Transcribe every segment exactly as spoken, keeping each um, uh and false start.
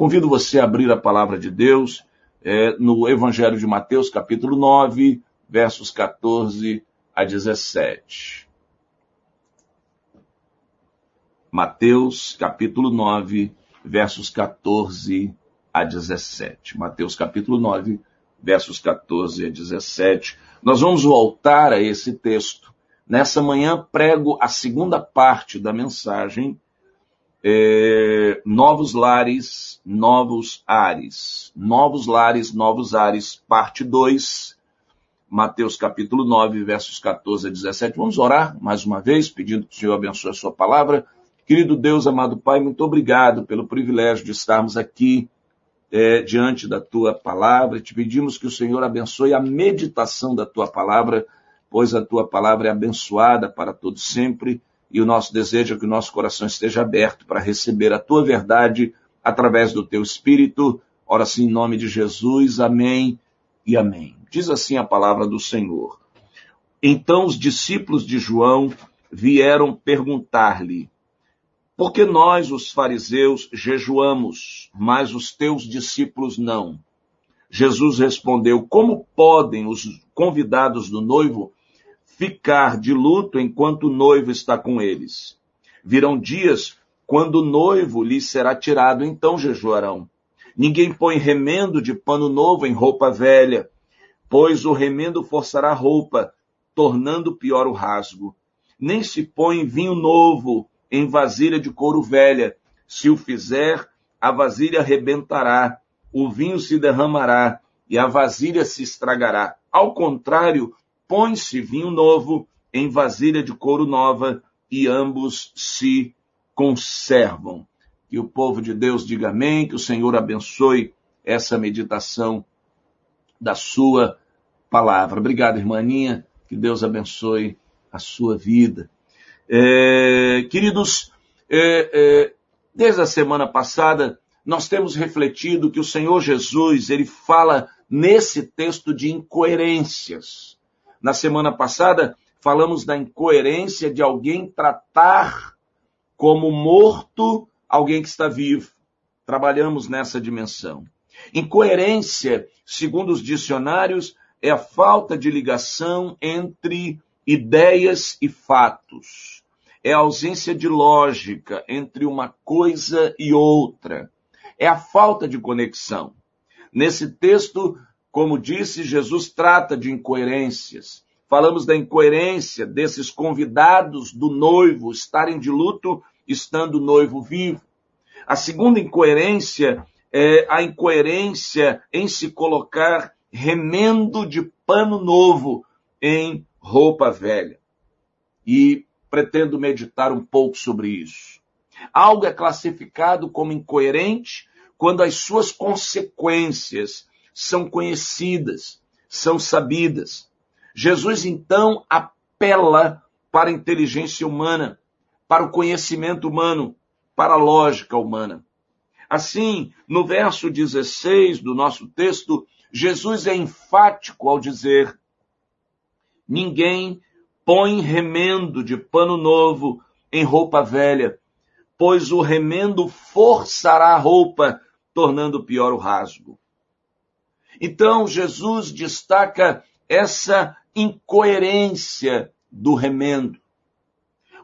Convido você a abrir a palavra de Deus é, no Evangelho de Mateus, capítulo nove, versos quatorze a dezessete. Mateus, capítulo nove, versos quatorze a dezessete. Mateus, capítulo nove, versos quatorze a dezessete. Nós vamos voltar a esse texto. Nessa manhã prego a segunda parte da mensagem, é, Novos Lares, Novos Ares. Novos Lares, Novos Ares, parte dois, Mateus capítulo nove, versos quatorze a dezessete. Vamos orar mais uma vez, pedindo que o Senhor abençoe a sua palavra. Querido Deus, amado Pai, muito obrigado pelo privilégio de estarmos aqui é, diante da Tua palavra. E te pedimos que o Senhor abençoe a meditação da Tua palavra, pois a Tua palavra é abençoada para todos sempre, e o nosso desejo é que o nosso coração esteja aberto para receber a Tua verdade através do Teu Espírito. Ora sim, em nome de Jesus, amém e amém. Diz assim a palavra do Senhor. Então os discípulos de João vieram perguntar-lhe: porque nós, os fariseus, jejuamos, mas os teus discípulos não? Jesus respondeu: como podem os convidados do noivo ficar de luto enquanto o noivo está com eles? Virão dias quando o noivo lhes será tirado, então jejuarão. Ninguém põe remendo de pano novo em roupa velha, pois o remendo forçará a roupa, tornando pior o rasgo. Nem se põe vinho novo em vasilha de couro velha. Se o fizer, a vasilha arrebentará, o vinho se derramará e a vasilha se estragará. Ao contrário, põe-se vinho novo em vasilha de couro nova e ambos se conservam. Que o povo de Deus diga amém, que o Senhor abençoe essa meditação da sua palavra. Obrigado, irmã Aninha, que Deus abençoe a sua vida. É, queridos, é, é, desde a semana passada, nós temos refletido que o Senhor Jesus, ele fala nesse texto de incoerências. Na semana passada, falamos da incoerência de alguém tratar como morto alguém que está vivo. Trabalhamos nessa dimensão. Incoerência, segundo os dicionários, é a falta de ligação entre ideias e fatos. É a ausência de lógica entre uma coisa e outra. É a falta de conexão. Nesse texto, como disse, Jesus trata de incoerências. Falamos da incoerência desses convidados do noivo estarem de luto, estando o noivo vivo. A segunda incoerência é a incoerência em se colocar remendo de pano novo em roupa velha. E pretendo meditar um pouco sobre isso. Algo é classificado como incoerente quando as suas consequências são conhecidas, são sabidas. Jesus, então, apela para a inteligência humana, para o conhecimento humano, para a lógica humana. Assim, no verso dezesseis do nosso texto, Jesus é enfático ao dizer: ninguém põe remendo de pano novo em roupa velha, pois o remendo forçará a roupa, tornando pior o rasgo. Então, Jesus destaca essa incoerência do remendo.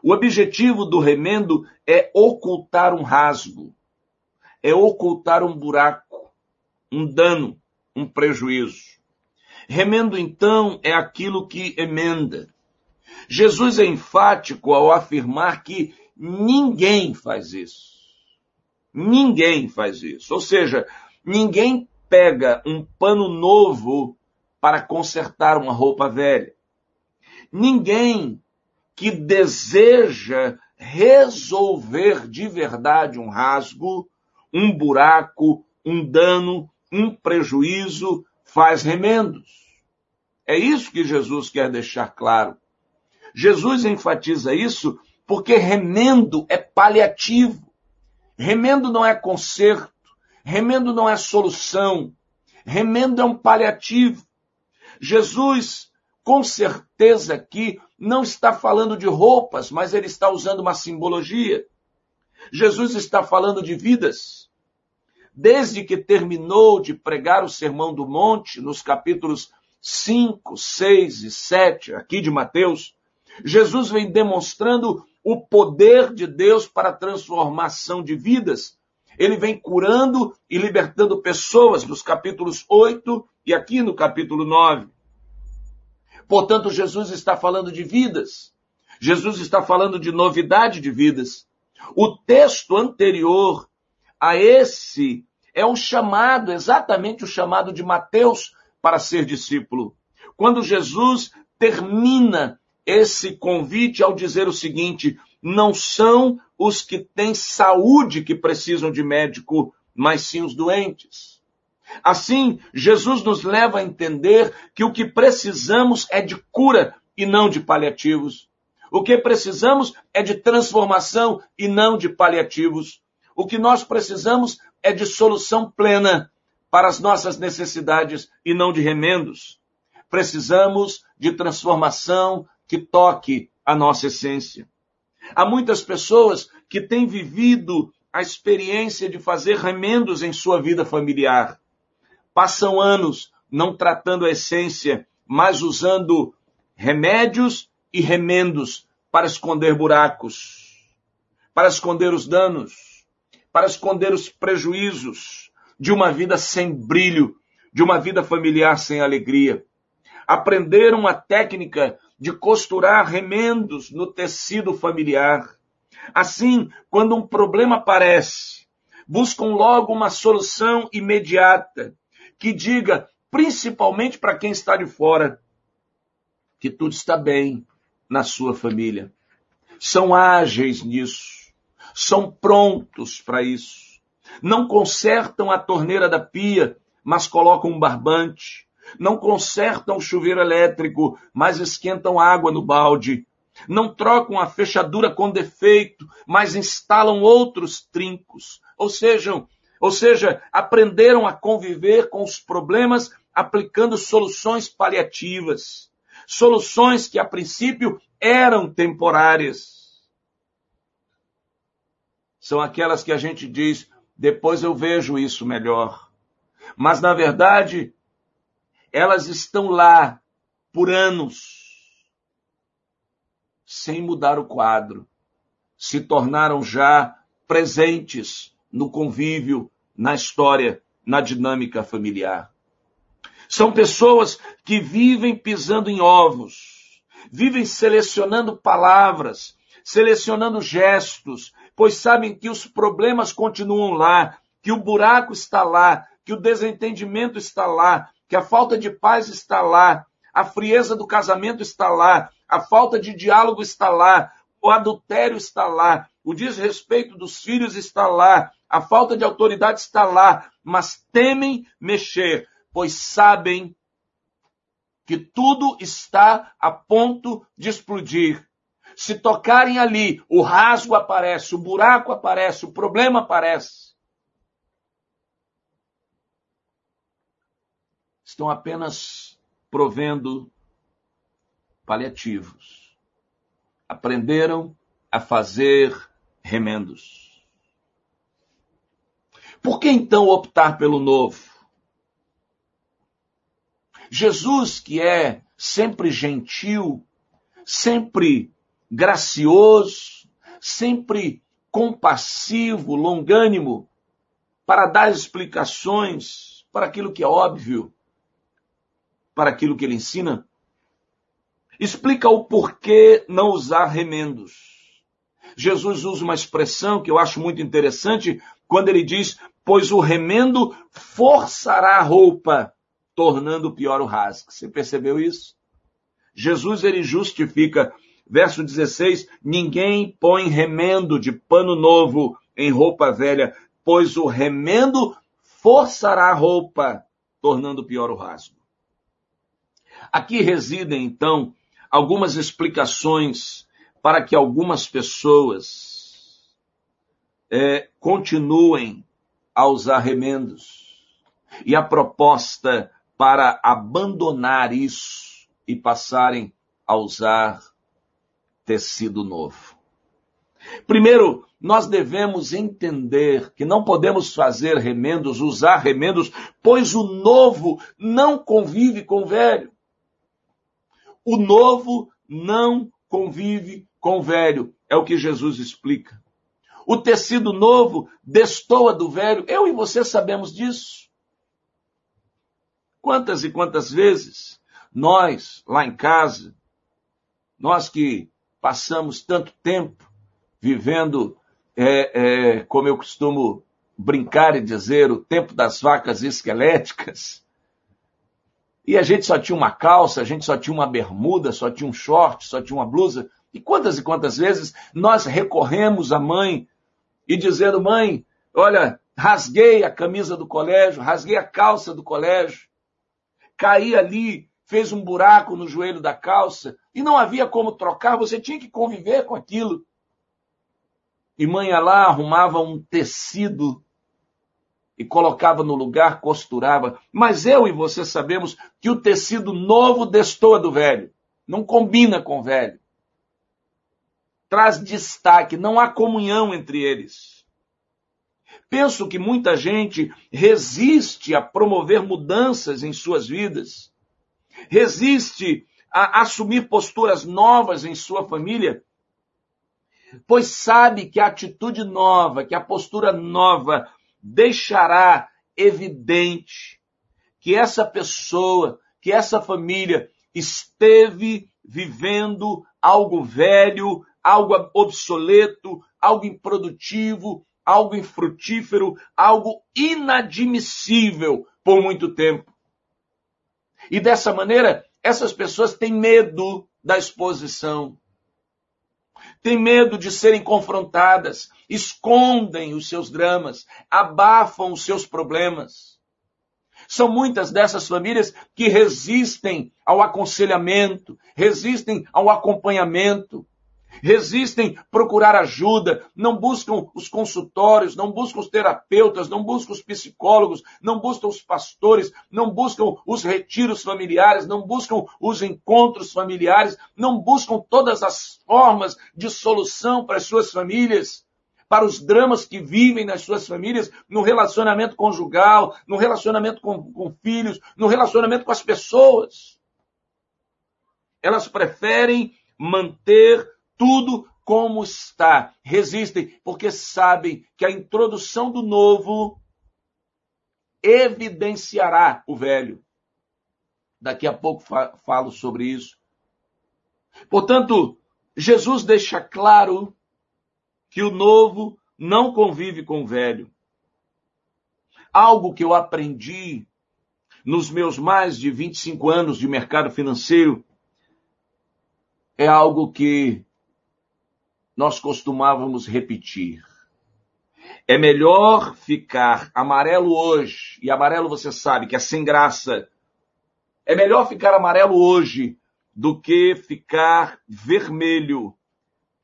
O objetivo do remendo é ocultar um rasgo, é ocultar um buraco, um dano, um prejuízo. Remendo, então, é aquilo que emenda. Jesus é enfático ao afirmar que ninguém faz isso. Ninguém faz isso. Ou seja, ninguém pega um pano novo para consertar uma roupa velha. Ninguém que deseja resolver de verdade um rasgo, um buraco, um dano, um prejuízo, faz remendos. É isso que Jesus quer deixar claro. Jesus enfatiza isso porque remendo é paliativo. Remendo não é conserto. Remendo não é solução. Remendo é um paliativo. Jesus, com certeza aqui, não está falando de roupas, mas ele está usando uma simbologia. Jesus está falando de vidas. desde que terminou de pregar o Sermão do Monte, nos capítulos cinco, seis e sete, aqui de Mateus, Jesus vem demonstrando o poder de Deus para a transformação de vidas. Ele vem curando e libertando pessoas nos capítulos oito e aqui no capítulo nove. Portanto, Jesus está falando de vidas. Jesus está falando de novidade de vidas. O texto anterior a esse é um chamado, exatamente o chamado de Mateus para ser discípulo. Quando Jesus termina esse convite ao dizer o seguinte: não são os que têm saúde que precisam de médico, mas sim os doentes. Assim, Jesus nos leva a entender que o que precisamos é de cura e não de paliativos. O que precisamos é de transformação e não de paliativos. O que nós precisamos é de solução plena para as nossas necessidades e não de remendos. Precisamos de transformação que toque a nossa essência. Há muitas pessoas que têm vivido a experiência de fazer remendos em sua vida familiar. Passam anos não tratando a essência, mas usando remédios e remendos para esconder buracos, para esconder os danos, para esconder os prejuízos de uma vida sem brilho, de uma vida familiar sem alegria. Aprenderam a técnica de costurar remendos no tecido familiar. Assim, quando um problema aparece, buscam logo uma solução imediata que diga, principalmente para quem está de fora, que tudo está bem na sua família. São ágeis nisso, são prontos para isso. Não consertam a torneira da pia, mas colocam um barbante. Não consertam o chuveiro elétrico, mas esquentam água no balde. Não trocam a fechadura com defeito, mas instalam outros trincos. Ou seja, ou seja, aprenderam a conviver com os problemas aplicando soluções paliativas. Soluções que a princípio eram temporárias. São aquelas que a gente diz, depois eu vejo isso melhor. Mas na verdade, elas estão lá por anos, sem mudar o quadro. Se tornaram já presentes no convívio, na história, na dinâmica familiar. São pessoas que vivem pisando em ovos, vivem selecionando palavras, selecionando gestos, pois sabem que os problemas continuam lá, que o buraco está lá, que o desentendimento está lá, que a falta de paz está lá, a frieza do casamento está lá, a falta de diálogo está lá, o adultério está lá, o desrespeito dos filhos está lá, a falta de autoridade está lá, mas temem mexer, pois sabem que tudo está a ponto de explodir. Se tocarem ali, o rasgo aparece, o buraco aparece, o problema aparece. Estão apenas provendo paliativos. Aprenderam a fazer remendos. Por que então optar pelo novo? Jesus, que é sempre gentil, sempre gracioso, sempre compassivo, longânimo, para dar explicações para aquilo que é óbvio, para aquilo que ele ensina, explica o porquê não usar remendos. Jesus usa uma expressão que eu acho muito interessante, quando ele diz, pois o remendo forçará a roupa, tornando pior o rasgo. Você percebeu isso? Jesus, ele justifica, verso dezesseis, ninguém põe remendo de pano novo em roupa velha, pois o remendo forçará a roupa, tornando pior o rasgo. Aqui residem, então, algumas explicações para que algumas pessoas é, continuem a usar remendos e a proposta para abandonar isso e passarem a usar tecido novo. Primeiro, nós devemos entender que não podemos fazer remendos, usar remendos, pois o novo não convive com o velho. O novo não convive com o velho, é o que Jesus explica. O tecido novo destoa do velho, eu e você sabemos disso. Quantas e quantas vezes nós, lá em casa, nós que passamos tanto tempo vivendo, é, é, como eu costumo brincar e dizer, o tempo das vacas esqueléticas, e a gente só tinha uma calça, a gente só tinha uma bermuda, só tinha um short, só tinha uma blusa, e quantas e quantas vezes nós recorremos à mãe e dizendo, mãe, olha, rasguei a camisa do colégio, rasguei a calça do colégio, caí ali, fez um buraco no joelho da calça, e não havia como trocar, você tinha que conviver com aquilo. E mãe lá arrumava um tecido e colocava no lugar, costurava. Mas eu e você sabemos que o tecido novo destoa do velho. Não combina com o velho. Traz destaque, não há comunhão entre eles. Penso que muita gente resiste a promover mudanças em suas vidas. Resiste a assumir posturas novas em sua família, pois sabe que a atitude nova, que a postura nova deixará evidente que essa pessoa, que essa família esteve vivendo algo velho, algo obsoleto, algo improdutivo, algo infrutífero, algo inadmissível por muito tempo. E dessa maneira, essas pessoas têm medo da exposição. Têm medo de serem confrontadas, escondem os seus dramas, abafam os seus problemas. São muitas dessas famílias que resistem ao aconselhamento, resistem ao acompanhamento, resistem procurar ajuda, não buscam os consultórios, não buscam os terapeutas, não buscam os psicólogos, não buscam os pastores, não buscam os retiros familiares, não buscam os encontros familiares, não buscam todas as formas de solução para as suas famílias, para os dramas que vivem nas suas famílias, no relacionamento conjugal, no relacionamento com, com filhos, no relacionamento com as pessoas. Elas preferem manter tudo como está. Resistem, porque sabem que a introdução do novo evidenciará o velho. Daqui a pouco fa- falo sobre isso. Portanto, Jesus deixa claro que o novo não convive com o velho. Algo que eu aprendi nos meus mais de vinte e cinco anos de mercado financeiro é algo que nós costumávamos repetir. É melhor ficar amarelo hoje, e amarelo você sabe que é sem graça, é melhor ficar amarelo hoje do que ficar vermelho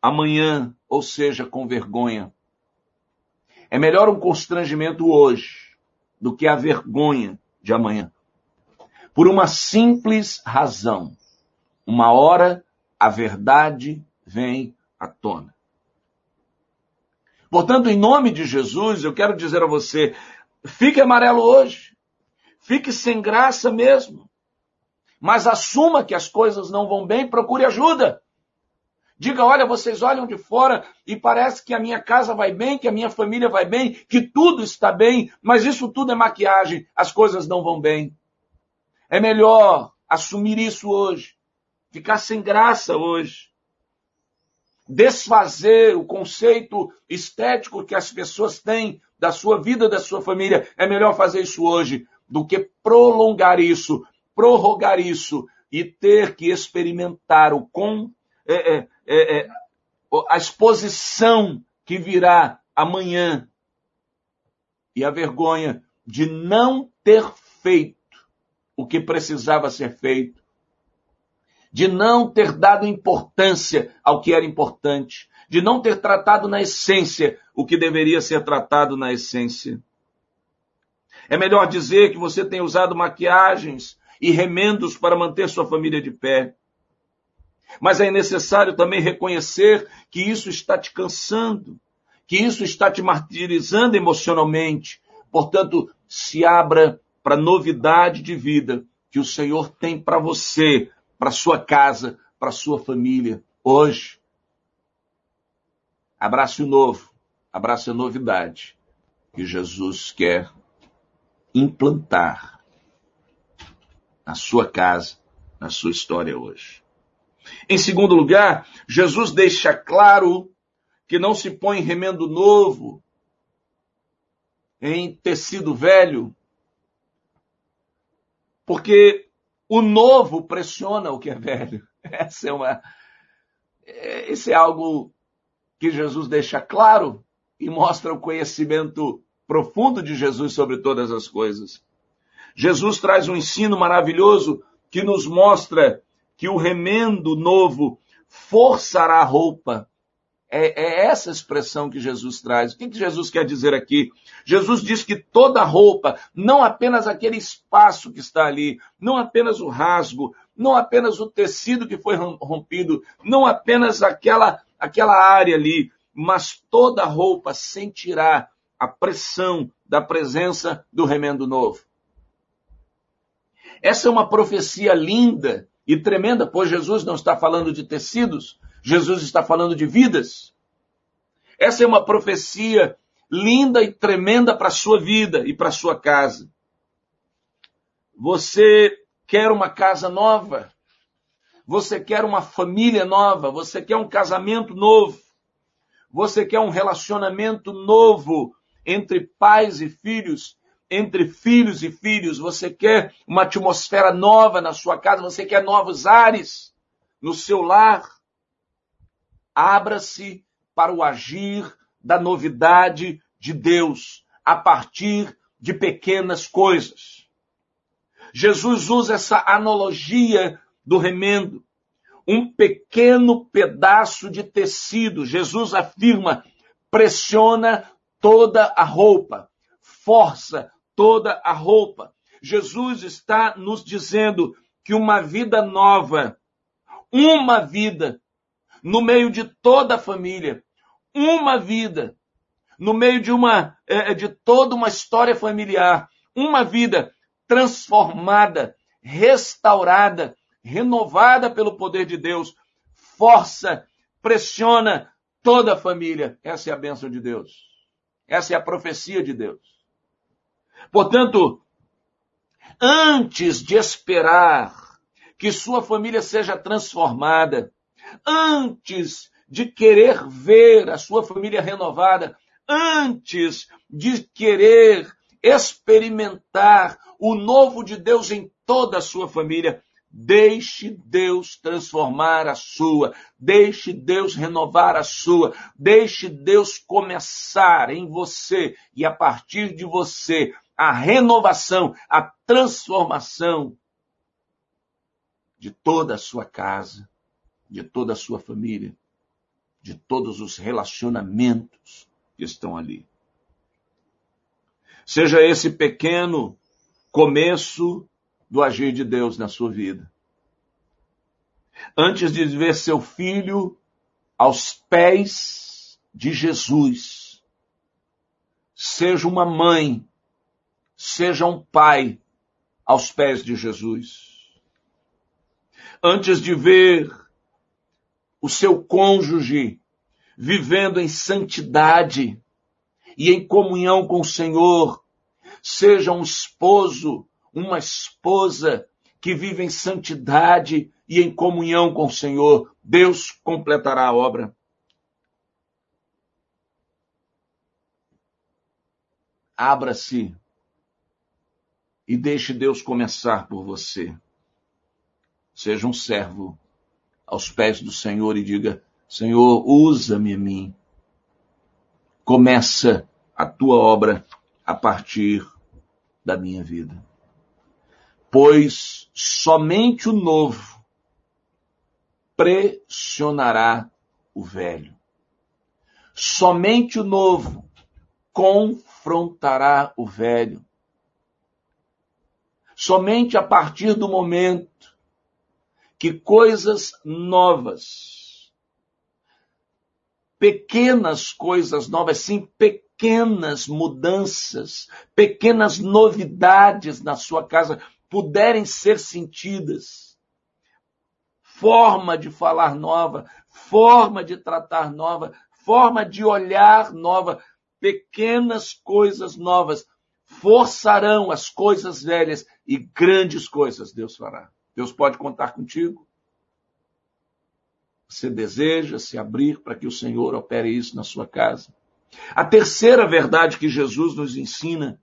amanhã, ou seja, com vergonha. É melhor um constrangimento hoje do que a vergonha de amanhã. Por uma simples razão, uma hora a verdade vem à tona. Portanto, em nome de Jesus, eu quero dizer a você, fique amarelo hoje, fique sem graça mesmo, mas assuma que as coisas não vão bem, procure ajuda. Diga, olha, vocês olham de fora e parece que a minha casa vai bem, que a minha família vai bem, que tudo está bem, mas isso tudo é maquiagem, as coisas não vão bem. É melhor assumir isso hoje, ficar sem graça hoje. Desfazer o conceito estético que as pessoas têm da sua vida, da sua família. É melhor fazer isso hoje do que prolongar isso, prorrogar isso e ter que experimentar o com, é, é, é, é, a exposição que virá amanhã e a vergonha de não ter feito o que precisava ser feito, de não ter dado importância ao que era importante, de não ter tratado na essência o que deveria ser tratado na essência. É melhor dizer que você tem usado maquiagens e remendos para manter sua família de pé. Mas é necessário também reconhecer que isso está te cansando, que isso está te martirizando emocionalmente. Portanto, se abra para a novidade de vida que o Senhor tem para você, para a sua casa, para a sua família, hoje. Abrace o novo, abrace a novidade que Jesus quer implantar na sua casa, na sua história hoje. Em segundo lugar, Jesus deixa claro que não se põe remendo novo em tecido velho, porque o novo pressiona o que é velho. Essa é uma, esse é algo que Jesus deixa claro e mostra o conhecimento profundo de Jesus sobre todas as coisas. Jesus traz um ensino maravilhoso que nos mostra que o remendo novo forçará a roupa. É, é essa expressão que Jesus traz. O que, que Jesus quer dizer aqui? Jesus diz que toda roupa, não apenas aquele espaço que está ali, não apenas o rasgo, não apenas o tecido que foi rompido, não apenas aquela, aquela área ali, mas toda roupa sentirá a pressão da presença do remendo novo. Essa é uma profecia linda e tremenda, pois Jesus não está falando de tecidos, Jesus está falando de vidas. Essa é uma profecia linda e tremenda para a sua vida e para a sua casa. Você quer uma casa nova, você quer uma família nova, você quer um casamento novo, você quer um relacionamento novo entre pais e filhos, entre filhos e filhos, você quer uma atmosfera nova na sua casa, você quer novos ares no seu lar. Abra-se para o agir da novidade de Deus a partir de pequenas coisas. Jesus usa essa analogia do remendo, um pequeno pedaço de tecido. Jesus afirma, pressiona toda a roupa, força toda a roupa. Jesus está nos dizendo que uma vida nova, uma vida no meio de toda a família, uma vida no meio de, uma, de toda uma história familiar, uma vida transformada, restaurada, renovada pelo poder de Deus, força, pressiona toda a família. Essa é a bênção de Deus. Essa é a profecia de Deus. Portanto, antes de esperar que sua família seja transformada, antes de querer ver a sua família renovada, antes de querer experimentar o novo de Deus em toda a sua família, deixe Deus transformar a sua, deixe Deus renovar a sua, deixe Deus começar em você e a partir de você a renovação, a transformação de toda a sua casa, de toda a sua família, de todos os relacionamentos que estão ali. Seja esse pequeno começo do agir de Deus na sua vida. Antes de ver seu filho aos pés de Jesus, seja uma mãe, seja um pai aos pés de Jesus. Antes de ver o seu cônjuge vivendo em santidade e em comunhão com o Senhor, seja um esposo, uma esposa que vive em santidade e em comunhão com o Senhor, Deus completará a obra. Abra-se e deixe Deus começar por você. Seja um servo aos pés do Senhor e diga, Senhor, usa-me a mim. Começa a tua obra a partir da minha vida. Pois somente o novo pressionará o velho. Somente o novo confrontará o velho. Somente a partir do momento que coisas novas, pequenas coisas novas, sim, pequenas mudanças, pequenas novidades na sua casa puderem ser sentidas. Forma de falar nova, forma de tratar nova, forma de olhar nova, pequenas coisas novas forçarão as coisas velhas e grandes coisas Deus fará. Deus pode contar contigo. Você deseja se abrir para que o Senhor opere isso na sua casa. A terceira verdade que Jesus nos ensina,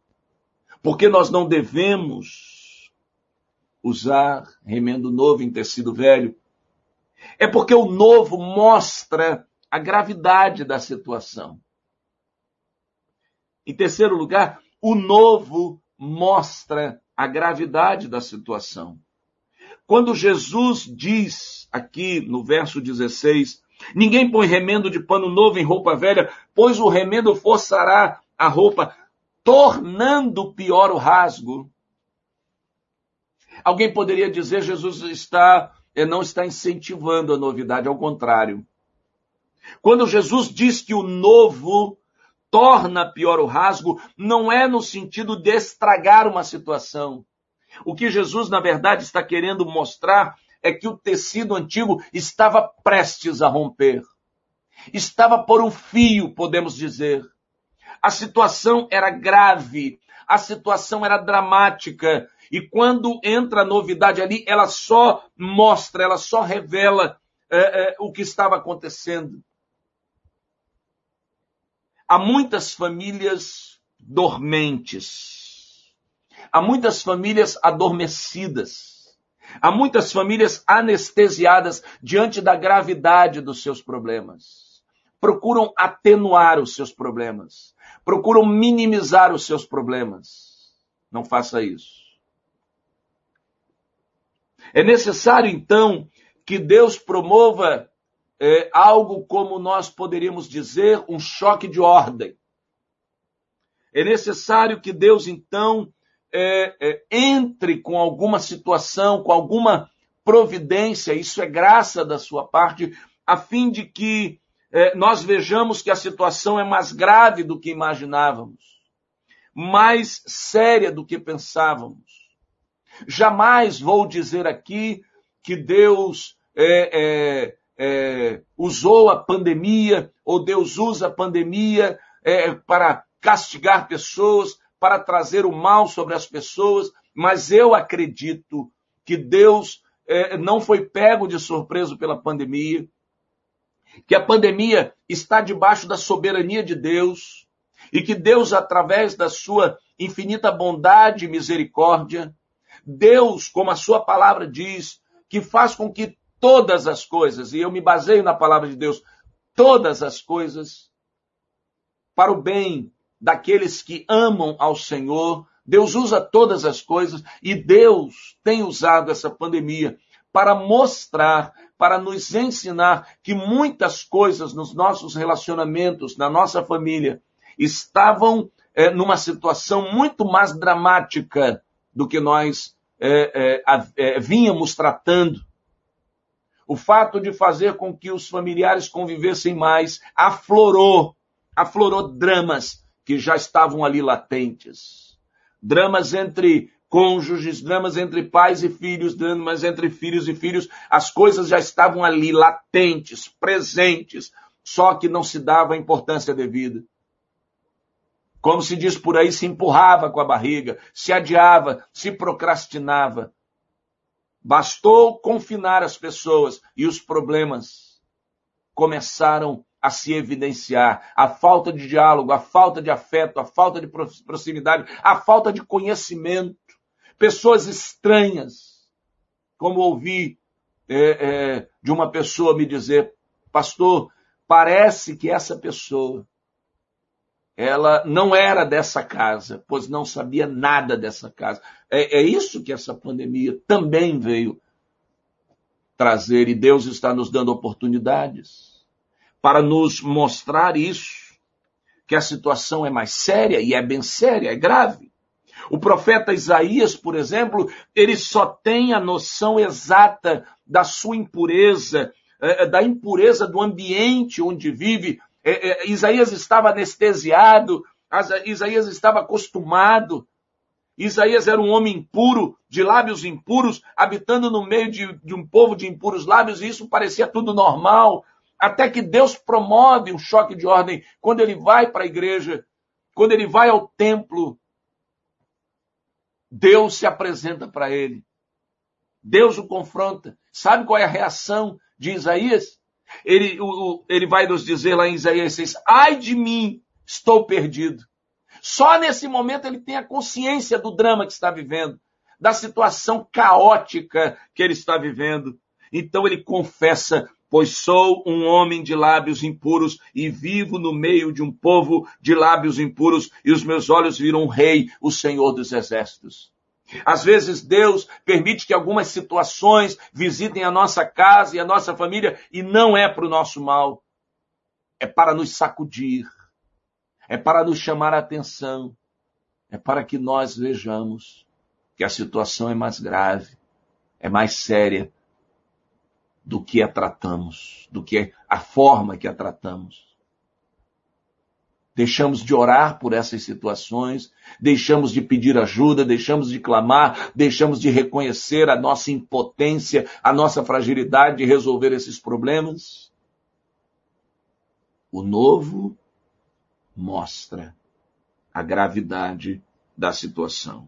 porque nós não devemos usar remendo novo em tecido velho, é porque o novo mostra a gravidade da situação. Em terceiro lugar, o novo mostra a gravidade da situação. Quando Jesus diz aqui no verso dezesseis, ninguém põe remendo de pano novo em roupa velha, pois o remendo forçará a roupa, tornando pior o rasgo. Alguém poderia dizer, Jesus está, não está incentivando a novidade, ao contrário. Quando Jesus diz que o novo torna pior o rasgo, não é no sentido de estragar uma situação. O que Jesus, na verdade, está querendo mostrar é que o tecido antigo estava prestes a romper. Estava por um fio, podemos dizer. A situação era grave, a situação era dramática. E quando entra a novidade ali, ela só mostra, ela só revela é, é, o que estava acontecendo. Há muitas famílias dormentes. Há muitas famílias adormecidas, há muitas famílias anestesiadas diante da gravidade dos seus problemas. Procuram atenuar os seus problemas, procuram minimizar os seus problemas. Não faça isso. É necessário, então, que Deus promova é, algo como nós poderíamos dizer, um choque de ordem. É necessário que Deus, então, É, é, entre com alguma situação, com alguma providência, isso é graça da sua parte, a fim de que é, nós vejamos que a situação é mais grave do que imaginávamos, mais séria do que pensávamos. Jamais vou dizer aqui que Deus é, é, é, usou a pandemia, ou Deus usa a pandemia é, para castigar pessoas, para trazer o mal sobre as pessoas, mas eu acredito que Deus eh, não foi pego de surpresa pela pandemia, que a pandemia está debaixo da soberania de Deus e que Deus, através da sua infinita bondade e misericórdia, Deus, como a sua palavra diz, que faz com que todas as coisas, e eu me baseio na palavra de Deus, todas as coisas, para o bem daqueles que amam ao Senhor, Deus usa todas as coisas e Deus tem usado essa pandemia para mostrar, para nos ensinar que muitas coisas nos nossos relacionamentos, na nossa família, estavam é, numa situação muito mais dramática do que nós é, é, é, vínhamos tratando. O fato de fazer com que os familiares convivessem mais aflorou, aflorou dramas que já estavam ali latentes. Dramas entre cônjuges, dramas entre pais e filhos, dramas entre filhos e filhos, as coisas já estavam ali latentes, presentes, só que não se dava a importância devida. Como se diz por aí, se empurrava com a barriga, se adiava, se procrastinava. Bastou confinar as pessoas e os problemas começaram a se evidenciar, a falta de diálogo, a falta de afeto, a falta de proximidade, a falta de conhecimento, pessoas estranhas, como ouvi é, é, de uma pessoa me dizer, pastor, parece que essa pessoa, ela não era dessa casa, pois não sabia nada dessa casa. É, é isso que essa pandemia também veio trazer, e Deus está nos dando oportunidades para nos mostrar isso, que a situação é mais séria, e é bem séria, é grave. O profeta Isaías, por exemplo, ele só tem a noção exata da sua impureza, é, da impureza do ambiente onde vive. É, é, Isaías estava anestesiado, Isaías estava acostumado. Isaías era um homem impuro, de lábios impuros, habitando no meio de, de um povo de impuros lábios, e isso parecia tudo normal, até que Deus promove um choque de ordem quando ele vai para a igreja, quando ele vai ao templo. Deus se apresenta para ele. Deus o confronta. Sabe qual é a reação de Isaías? Ele, o, ele vai nos dizer lá em Isaías seis, ai de mim, estou perdido. Só nesse momento ele tem a consciência do drama que está vivendo, da situação caótica que ele está vivendo. Então ele confessa, pois sou um homem de lábios impuros e vivo no meio de um povo de lábios impuros e os meus olhos viram um rei, o Senhor dos exércitos. Às vezes Deus permite que algumas situações visitem a nossa casa e a nossa família e não é para o nosso mal. É para nos sacudir. É para nos chamar a atenção, é para que nós vejamos que a situação é mais grave, é mais séria do que a tratamos, do que a forma que a tratamos. Deixamos de orar por essas situações, deixamos de pedir ajuda, deixamos de clamar, deixamos de reconhecer a nossa impotência, a nossa fragilidade de resolver esses problemas. O novo mostra a gravidade da situação.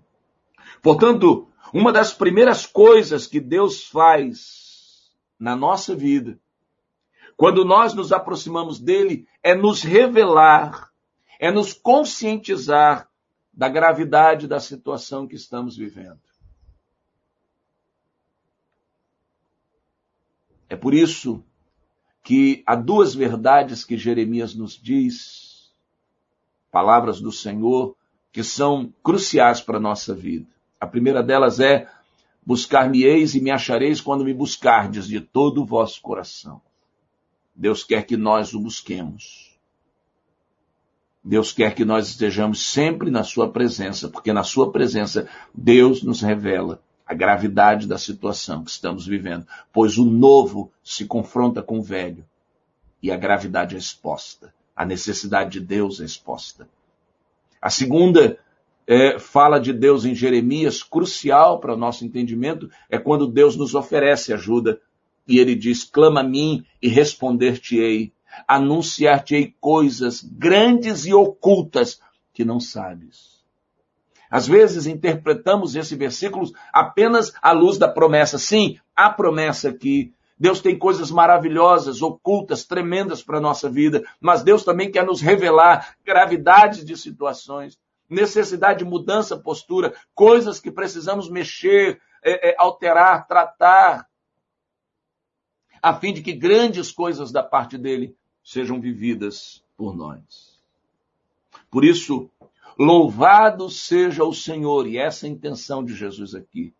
Portanto, uma das primeiras coisas que Deus faz na nossa vida, quando nós nos aproximamos dele, é nos revelar, é nos conscientizar da gravidade da situação que estamos vivendo. É por isso que há duas verdades que Jeremias nos diz, palavras do Senhor que são cruciais para a nossa vida. A primeira delas é: buscar-me-eis e me achareis quando me buscardes de todo o vosso coração. Deus quer que nós o busquemos. Deus quer que nós estejamos sempre na sua presença, porque na sua presença Deus nos revela a gravidade da situação que estamos vivendo, pois o novo se confronta com o velho e a gravidade é exposta. A necessidade de Deus é exposta. A segunda é, fala de Deus em Jeremias, crucial para o nosso entendimento, é quando Deus nos oferece ajuda. E ele diz, clama a mim e responder-te-ei. Anunciar-te-ei coisas grandes e ocultas que não sabes. Às vezes interpretamos esse versículo apenas à luz da promessa. Sim, a promessa que Deus tem coisas maravilhosas, ocultas, tremendas para a nossa vida, mas Deus também quer nos revelar gravidades de situações, necessidade de mudança, postura, coisas que precisamos mexer, é, é, alterar, tratar, a fim de que grandes coisas da parte dele sejam vividas por nós. Por isso, louvado seja o Senhor, e essa é a intenção de Jesus aqui.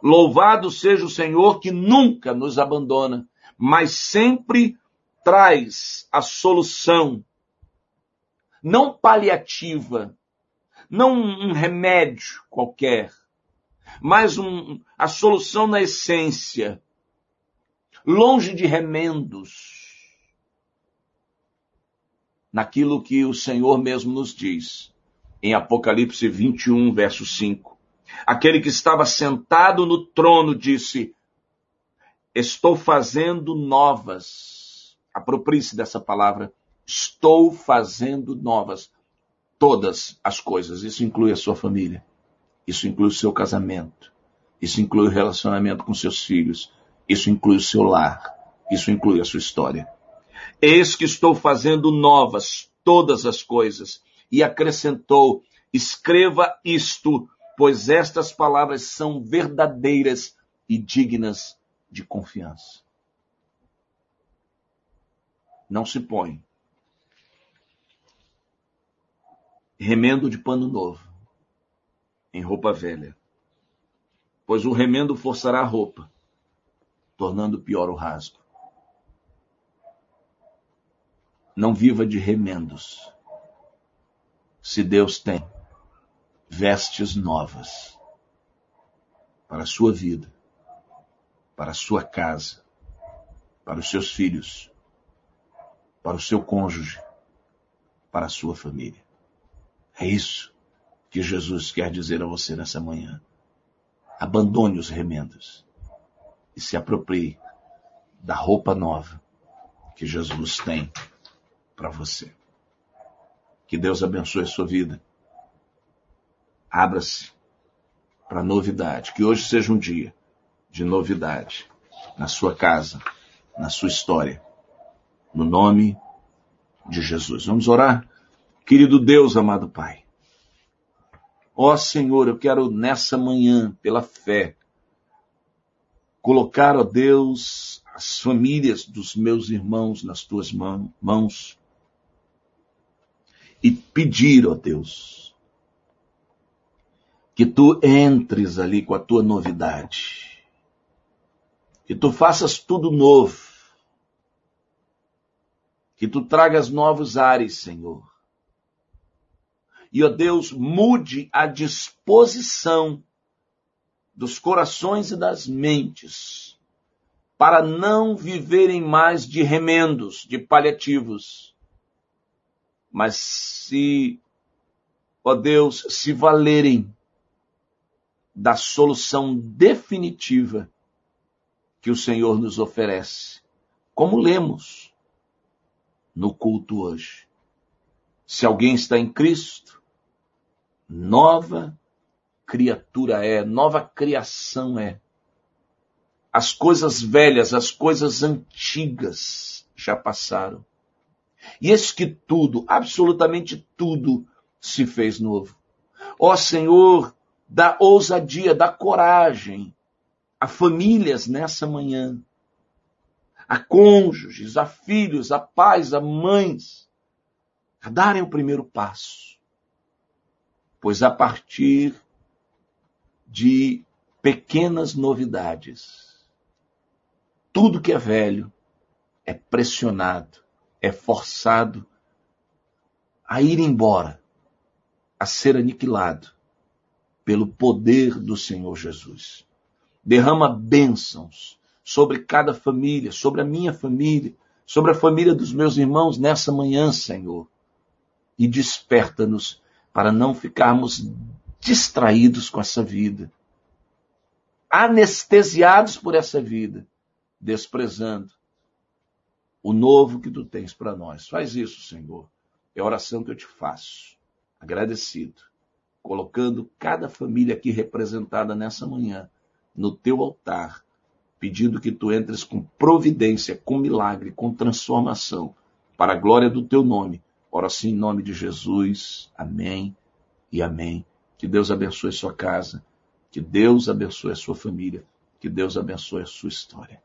Louvado seja o Senhor que nunca nos abandona, mas sempre traz a solução, não paliativa, não um remédio qualquer, mas um, a solução na essência, longe de remendos, naquilo que o Senhor mesmo nos diz, em Apocalipse vinte e um, verso cinco. Aquele que estava sentado no trono disse, estou fazendo novas, aproprie-se dessa palavra, estou fazendo novas todas as coisas. Isso inclui a sua família, isso inclui o seu casamento, isso inclui o relacionamento com seus filhos, isso inclui o seu lar, isso inclui a sua história. Eis que estou fazendo novas todas as coisas. E acrescentou, escreva isto, pois estas palavras são verdadeiras e dignas de confiança. Não se põe remendo de pano novo em roupa velha, pois o remendo forçará a roupa, tornando pior o rasgo. Não viva de remendos, se Deus tem vestes novas para a sua vida, para a sua casa, para os seus filhos, para o seu cônjuge, para a sua família. É isso que Jesus quer dizer a você nessa manhã. Abandone os remendos e se aproprie da roupa nova que Jesus tem para você. Que Deus abençoe a sua vida. Abra-se para a novidade. Que hoje seja um dia de novidade na sua casa, na sua história. No nome de Jesus. Vamos orar? Querido Deus, amado Pai. Ó Senhor, eu quero nessa manhã, pela fé, colocar, ó Deus, as famílias dos meus irmãos nas tuas mãos e pedir, ó Deus, que tu entres ali com a tua novidade, que tu faças tudo novo, que tu tragas novos ares, Senhor. E, ó Deus, mude a disposição dos corações e das mentes para não viverem mais de remendos, de paliativos, mas se, ó Deus, se valerem da solução definitiva que o Senhor nos oferece, como lemos no culto hoje. Se alguém está em Cristo, nova criatura é, nova criação é. As coisas velhas, as coisas antigas já passaram. E eis que tudo, absolutamente tudo, se fez novo. Ó Senhor, dá ousadia, dá coragem a famílias nessa manhã, a cônjuges, a filhos, a pais, a mães, a darem o primeiro passo. Pois a partir de pequenas novidades, tudo que é velho é pressionado, é forçado a ir embora, a ser aniquilado pelo poder do Senhor Jesus. Derrama bênçãos sobre cada família, sobre a minha família, sobre a família dos meus irmãos nessa manhã, Senhor. E desperta-nos para não ficarmos distraídos com essa vida, anestesiados por essa vida, desprezando o novo que tu tens para nós. Faz isso, Senhor. É a oração que eu te faço, agradecido, colocando cada família aqui representada nessa manhã, no teu altar, pedindo que tu entres com providência, com milagre, com transformação, para a glória do teu nome. Ora assim, em nome de Jesus, amém e amém. Que Deus abençoe a sua casa, que Deus abençoe a sua família, que Deus abençoe a sua história.